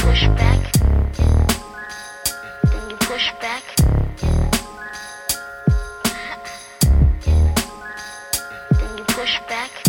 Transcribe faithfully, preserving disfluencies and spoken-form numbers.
push back, then you push back, then you push back.